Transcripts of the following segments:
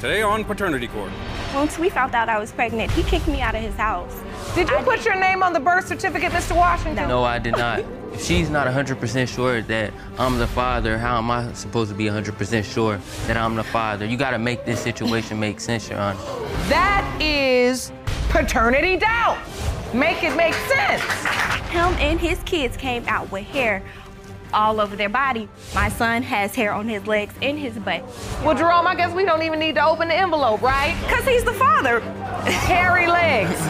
Today on Paternity Court. Once we found out I was pregnant, he kicked me out of his house. Did you put your name on the birth certificate, Mr. Washington? No, I did not. If she's not 100% sure that I'm the father, how am I supposed to be 100% sure that I'm the father? You got to make this situation make sense, Your Honor. That is paternity doubt. Make it make sense. Him and his kids came out with hair all over their body. My son has hair on his legs and his butt. Well, Jerome, I guess we don't even need to open the envelope, right? Because he's the father. Hairy legs.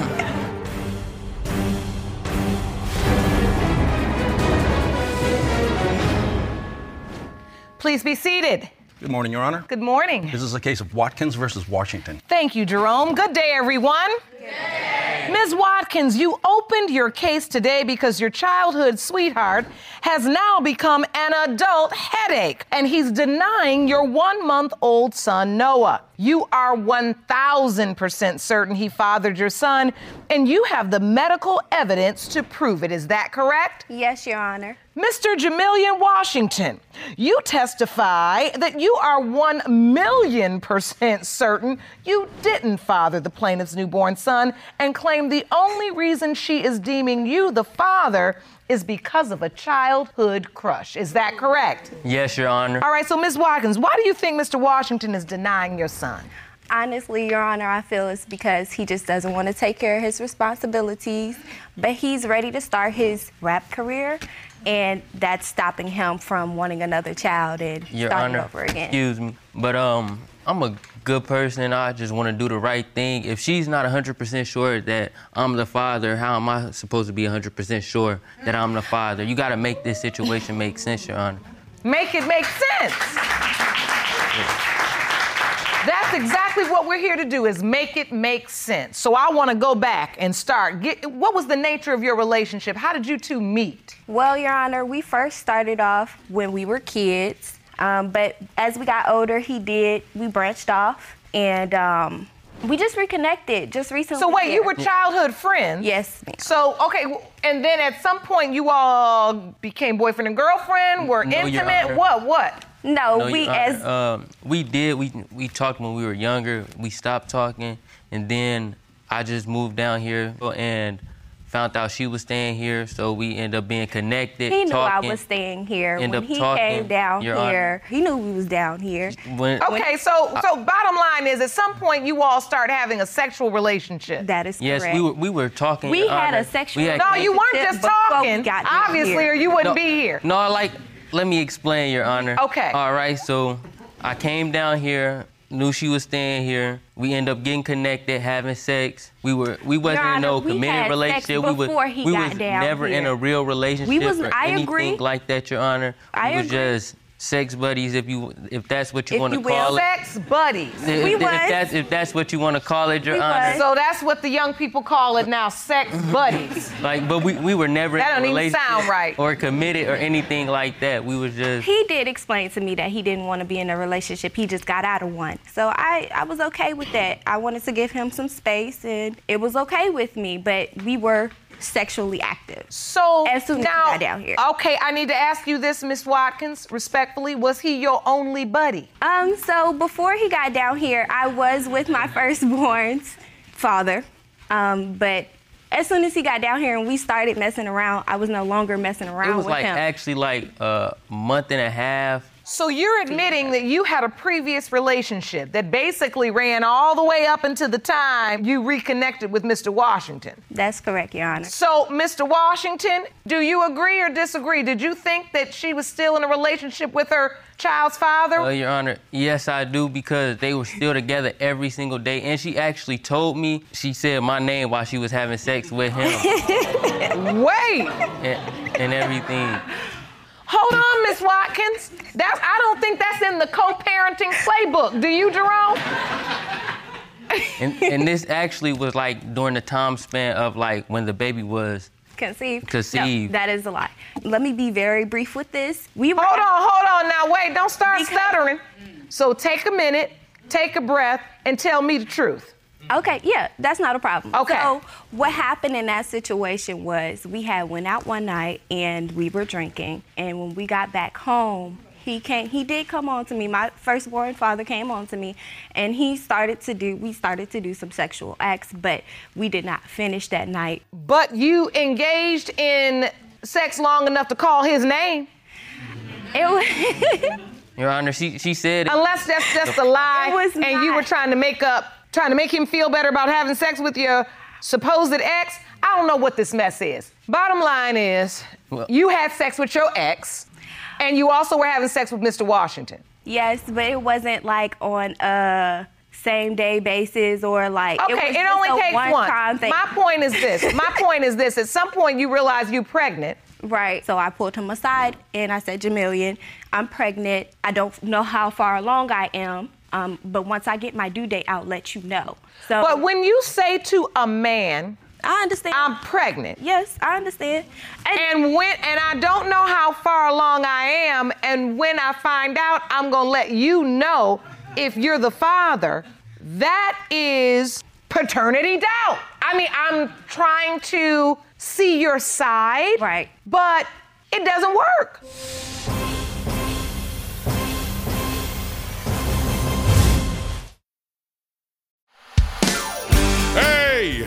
Please be seated. Good morning, Your Honor. Good morning. This is a case of Watkins versus Washington. Thank you, Jerome. Good day, everyone. Good day. Ms. Watkins, you opened your case today because your childhood sweetheart has now become an adult headache, and he's denying your one-month-old son, Noah. You are 1,000% certain he fathered your son, and you have the medical evidence to prove it. Is that correct? Yes, Your Honor. Mr. Jamilian Washington, you testify that you are 1,000,000% certain you didn't father the plaintiff's newborn son and claim the only reason she is deeming you the father is because of a childhood crush. Is that correct? Yes, Your Honor. All right, so Ms. Watkins, why do you think Mr. Washington is denying your son? Honestly, Your Honor, I feel it's because he just doesn't want to take care of his responsibilities, but he's ready to start his rap career, and that's stopping him from wanting another child and Your starting Honor, over again. Excuse me, but I'm a good person and I just want to do the right thing. If she's not 100% sure that I'm the father, how am I supposed to be 100% sure that I'm the father? You got to make this situation make sense, Your Honor. Make it make sense. That's exactly what we're here to do, is make it make sense. So I want to go back and start. What was the nature of your relationship? How did you two meet? Well, Your Honor, we first started off when we were kids. But as we got older, we branched off, and we just reconnected just recently. So wait, you were childhood friends? Yes, ma'am. So, okay, and then at some point you all became boyfriend and girlfriend, were intimate, what? No, we talked when we were younger, we stopped talking, and then I just moved down here, and found out she was staying here, so we ended up being connected. He knew I was staying here. When he came down here, he knew we was down here. Okay, so bottom line is, at some point, you all start having a sexual relationship. That is correct. Yes, we were talking. We had a sexual relationship. No, you weren't just talking, obviously, or you wouldn't be here. No, let me explain, Your Honor. Okay. All right, so I came down here, knew she was staying here. We end up getting connected, having sex. We wasn't in no committed relationship. We was never in a real relationship or anything like that, Your Honor. We were just sex buddies, if that's what you want to call it. Sex buddies. If that's what you want to call it, Your Honor. So that's what the young people call it now, sex buddies. But we were never in a relationship or committed or anything like that. We were just... He did explain to me that he didn't want to be in a relationship. He just got out of one. So I was okay with that. I wanted to give him some space, and it was okay with me, but we were sexually active. So as soon as now, he got down here. Okay, I need to ask you this, Miss Watkins, respectfully, was he your only buddy? So before he got down here, I was with my firstborn's father. But as soon as he got down here and we started messing around, I was no longer messing around with him. It was actually a month and a half. So you're admitting that you had a previous relationship that basically ran all the way up until the time you reconnected with Mr. Washington. That's correct, Your Honor. So, Mr. Washington, do you agree or disagree? Did you think that she was still in a relationship with her child's father? Your Honor, yes, I do, because they were still together every single day. And she actually told me, she said my name while she was having sex with him. Wait! And everything. Hold on, Miss Watkins. I don't think that's in the co-parenting playbook. Do you, Jerome? And this actually was like during the time span of like when the baby was conceived. No, that is a lie. Let me be very brief with this. Hold on. Now, wait. Don't start stuttering. So take a minute, take a breath, and tell me the truth. Okay, yeah, that's not a problem. Okay. So what happened in that situation was we had went out one night and we were drinking. And when we got back home, he did come on to me. My firstborn father came on to me and we started to do some sexual acts, but we did not finish that night. But you engaged in sex long enough to call his name? Your Honor, she said... Unless that's just a lie and you were trying to make him feel better about having sex with your supposed ex? I don't know what this mess is. Bottom line is, you had sex with your ex, and you also were having sex with Mr. Washington. Yes, but it wasn't like on a same-day basis or like... Okay, it only takes one. My point is this. At some point, you realize you're pregnant. Right. So I pulled him aside, and I said, Jamilian, I'm pregnant. I don't know how far along I am. But once I get my due date, I'll let you know. So, but when you say to a man, I understand. I'm pregnant. Yes, I understand. And I don't know how far along I am, and when I find out, I'm going to let you know if you're the father. That is paternity doubt. I mean, I'm trying to see your side. Right. But it doesn't work. Hey,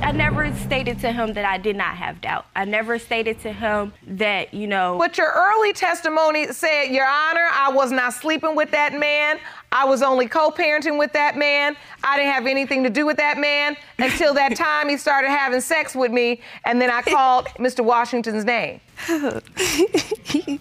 I never stated to him that I did not have doubt. I never stated to him that, you know... But your early testimony said, Your Honor, I was not sleeping with that man. I was only co-parenting with that man. I didn't have anything to do with that man until that time he started having sex with me, and then I called Mr. Washington's name. And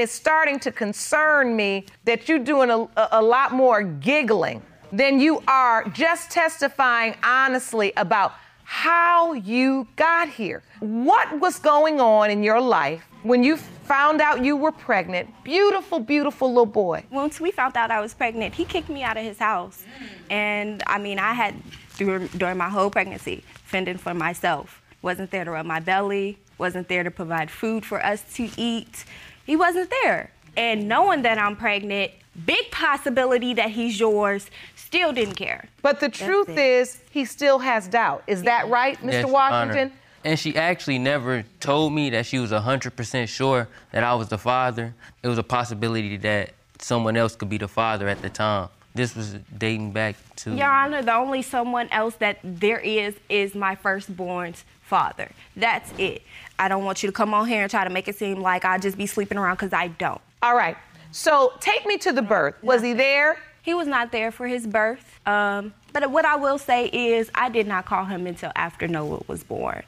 it's starting to concern me that you're doing a lot more giggling than you are just testifying honestly about how you got here. What was going on in your life when you found out you were pregnant? Beautiful, beautiful little boy. Once we found out I was pregnant, he kicked me out of his house. And, I mean, I had, during my whole pregnancy, fending for myself. Wasn't there to rub my belly. Wasn't there to provide food for us to eat. He wasn't there. And knowing that I'm pregnant, big possibility that he's yours, still didn't care. But the truth is, he still has doubt. Is that right, Mr. Washington? Honor. And she actually never told me that she was 100% sure that I was the father. It was a possibility that someone else could be the father at the time. This was dating back to... Your Honor, the only someone else that there is my firstborn's father. That's it. I don't want you to come on here and try to make it seem like I just be sleeping around, because I don't. All right. So take me to the birth. Was he there? He was not there for his birth. But what I will say is I did not call him until after Noah was born.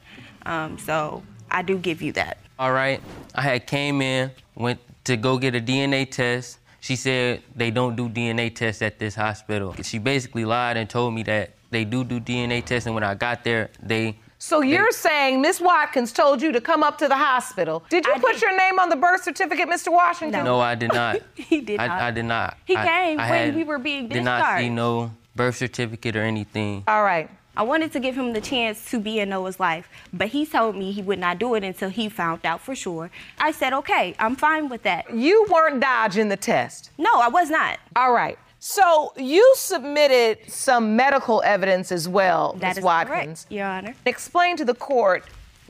So I do give you that. All right. I had came in, went to go get a DNA test. She said they don't do DNA tests at this hospital. She basically lied and told me that they do DNA tests. And when I got there, they... So you're saying Miss Watkins told you to come up to the hospital. Did you put your name on the birth certificate, Mr. Washington? No, I did not. He did not. I did not. He came when we were being discharged. Did not see no birth certificate or anything. All right. I wanted to give him the chance to be in Noah's life, but he told me he would not do it until he found out for sure. I said, okay, I'm fine with that. You weren't dodging the test. No, I was not. All right. So you submitted some medical evidence as well, Ms. Watkins. That is correct, Your Honor. Explain to the court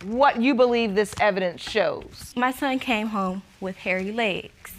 what you believe this evidence shows. My son came home with hairy legs.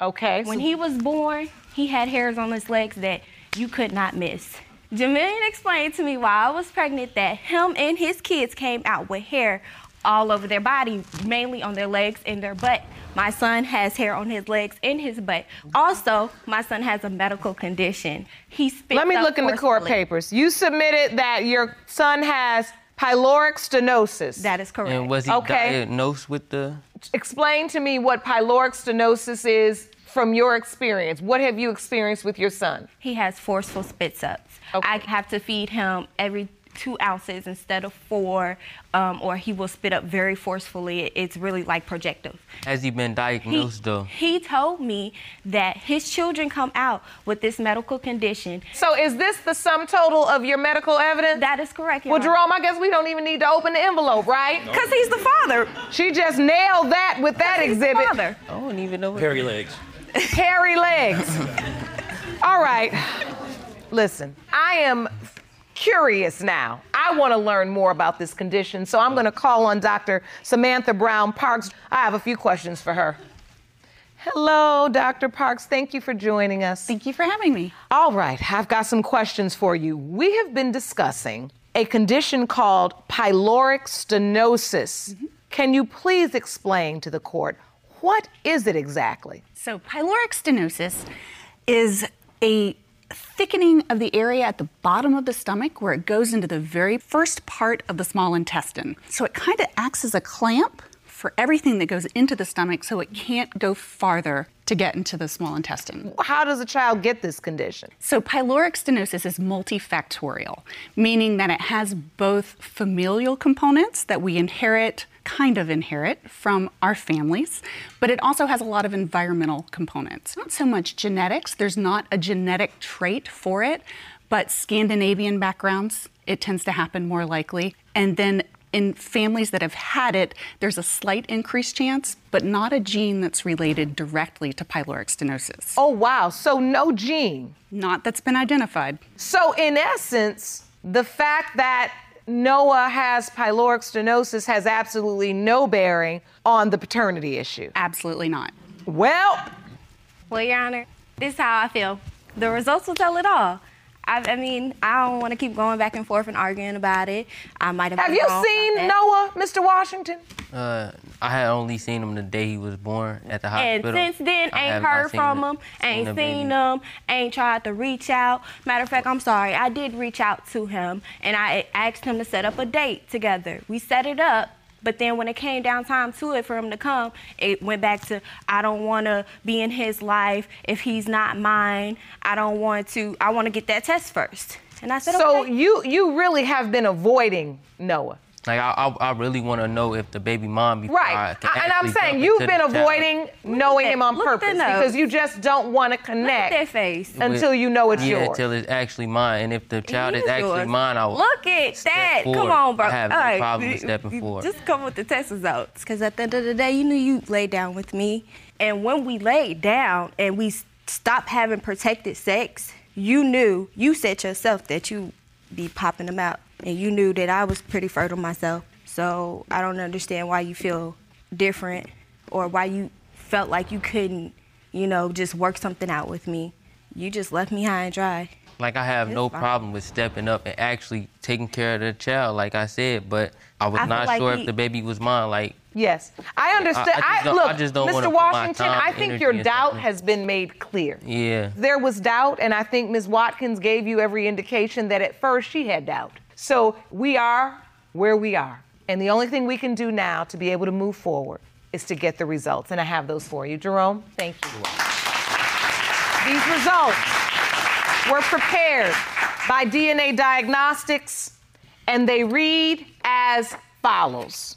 Okay. When he was born, he had hairs on his legs that you could not miss. Jamilian explained to me while I was pregnant that him and his kids came out with hair all over their body, mainly on their legs and their butt. My son has hair on his legs and his butt. Also, my son has a medical condition. He spits. Let me look in the court papers. You submitted that your son has pyloric stenosis. That is correct. And was he diagnosed with the... Explain to me what pyloric stenosis is from your experience. What have you experienced with your son? He has forceful spits ups. Okay. I have to feed him every 2 ounces instead of 4, or he will spit up very forcefully. It's really like projective. Has he been diagnosed though? He told me that his children come out with this medical condition. So is this the sum total of your medical evidence? That is correct. Well, Jerome, I guess we don't even need to open the envelope, right? Because he's the father. She just nailed that with that exhibit. He's the father. I don't even know what... Hairy legs. Hairy legs. All right. Listen, I am curious now. I want to learn more about this condition, so I'm going to call on Dr. Samantha Brown-Parks. I have a few questions for her. Hello, Dr. Parks. Thank you for joining us. Thank you for having me. All right, I've got some questions for you. We have been discussing a condition called pyloric stenosis. Mm-hmm. Can you please explain to the court, what is it exactly? So pyloric stenosis is a thickening of the area at the bottom of the stomach where it goes into the very first part of the small intestine. So it kind of acts as a clamp for everything that goes into the stomach so it can't go farther to get into the small intestine. How does a child get this condition? So pyloric stenosis is multifactorial, meaning that it has both familial components that we kind of inherit from our families, but it also has a lot of environmental components. Not so much genetics, there's not a genetic trait for it, but Scandinavian backgrounds, it tends to happen more likely. And then in families that have had it, there's a slight increased chance, but not a gene that's related directly to pyloric stenosis. Oh, wow, so no gene? Not that's been identified. So in essence, the fact that Noah has pyloric stenosis has absolutely no bearing on the paternity issue. Absolutely not. Well, Your Honor, this is how I feel. The results will tell it all. I mean, I don't want to keep going back and forth and arguing about it. I might have. Have you seen Noah, Mr. Washington? I had only seen him the day he was born at the hospital. And since then, ain't heard from him, ain't seen him, ain't tried to reach out. Matter of fact, I'm sorry, I did reach out to him, and I asked him to set up a date together. We set it up, but then when it came down time to it for him to come, it went back to, I don't want to be in his life if he's not mine. I want to get that test first. And I said, so okay. You really have been avoiding Noah. Like, I really want to know if the baby mom... Right, and I'm saying you've been avoiding knowing him on purpose because you just don't want to connect... Look at that face. ...until you know it's yours. Yeah, until it's actually mine. And if the child is actually mine, I will... Look at that. Come on, bro. I have no problem with stepping forward. Just come with the test results because at the end of the day, you knew you laid down with me. And when we laid down and we stopped having protected sex, you knew, you said yourself that you be popping them out. And you knew that I was pretty fertile myself, so I don't understand why you feel different or why you felt like you couldn't, you know, just work something out with me. You just left me high and dry. Like, I have no problem with stepping up and actually taking care of the child, like I said, but I was not sure if the baby was mine, like... Yes, I understand. Look, Mr. Washington, I think your doubt has been made clear. Yeah. There was doubt, and I think Ms. Watkins gave you every indication that at first she had doubt. So we are where we are. And the only thing we can do now to be able to move forward is to get the results. And I have those for you. Jerome, thank you. These results were prepared by DNA Diagnostics, and they read as follows.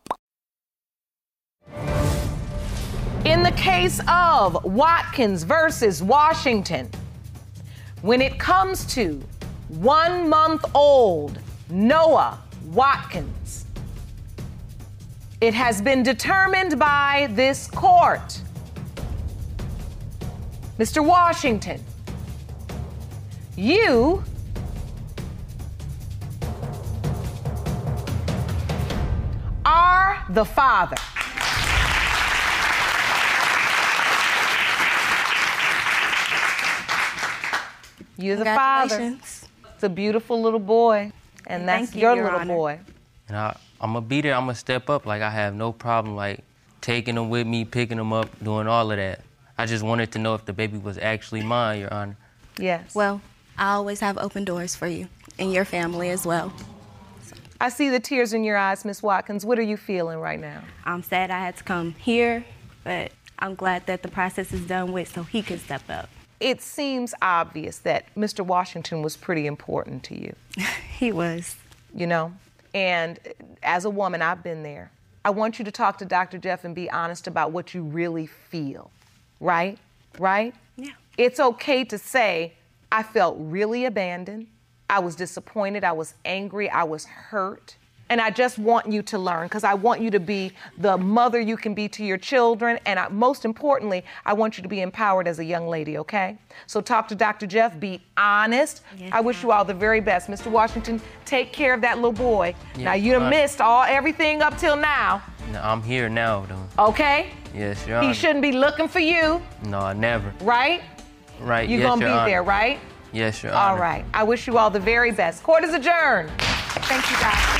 In the case of Watkins versus Washington, when it comes to 1-month-old Noah Watkins, it has been determined by this court. Mr. Washington, you are the father. You're the father. It's a beautiful little boy, and that's you, your little Honor. Boy. And I'm going to be there. I'm going to step up. Like, I have no problem, like, taking him with me, picking him up, doing all of that. I just wanted to know if the baby was actually mine, Your Honor. Yes. Well, I always have open doors for you and your family as well. I see the tears in your eyes, Miss Watkins. What are you feeling right now? I'm sad I had to come here, but I'm glad that the process is done with so he can step up. It seems obvious that Mr. Washington was pretty important to you. He was. You know? And as a woman, I've been there. I want you to talk to Dr. Jeff and be honest about what you really feel. Right? Right? Yeah. It's okay to say, I felt really abandoned. I was disappointed. I was angry. I was hurt. And I just want you to learn, because I want you to be the mother you can be to your children. And most importantly, I want you to be empowered as a young lady, okay? So talk to Dr. Jeff, be honest. Yes, I wish you all the very best. Mr. Washington, take care of that little boy. Yes, now, you done missed everything up till now. No, I'm here now, though. Okay? Yes, Your Honor. He shouldn't be looking for you. No, never. Right? Right, you're yes, gonna Your be Honor. There, right? Yes, Your Honor. All right, I wish you all the very best. Court is adjourned. Thank you, guys.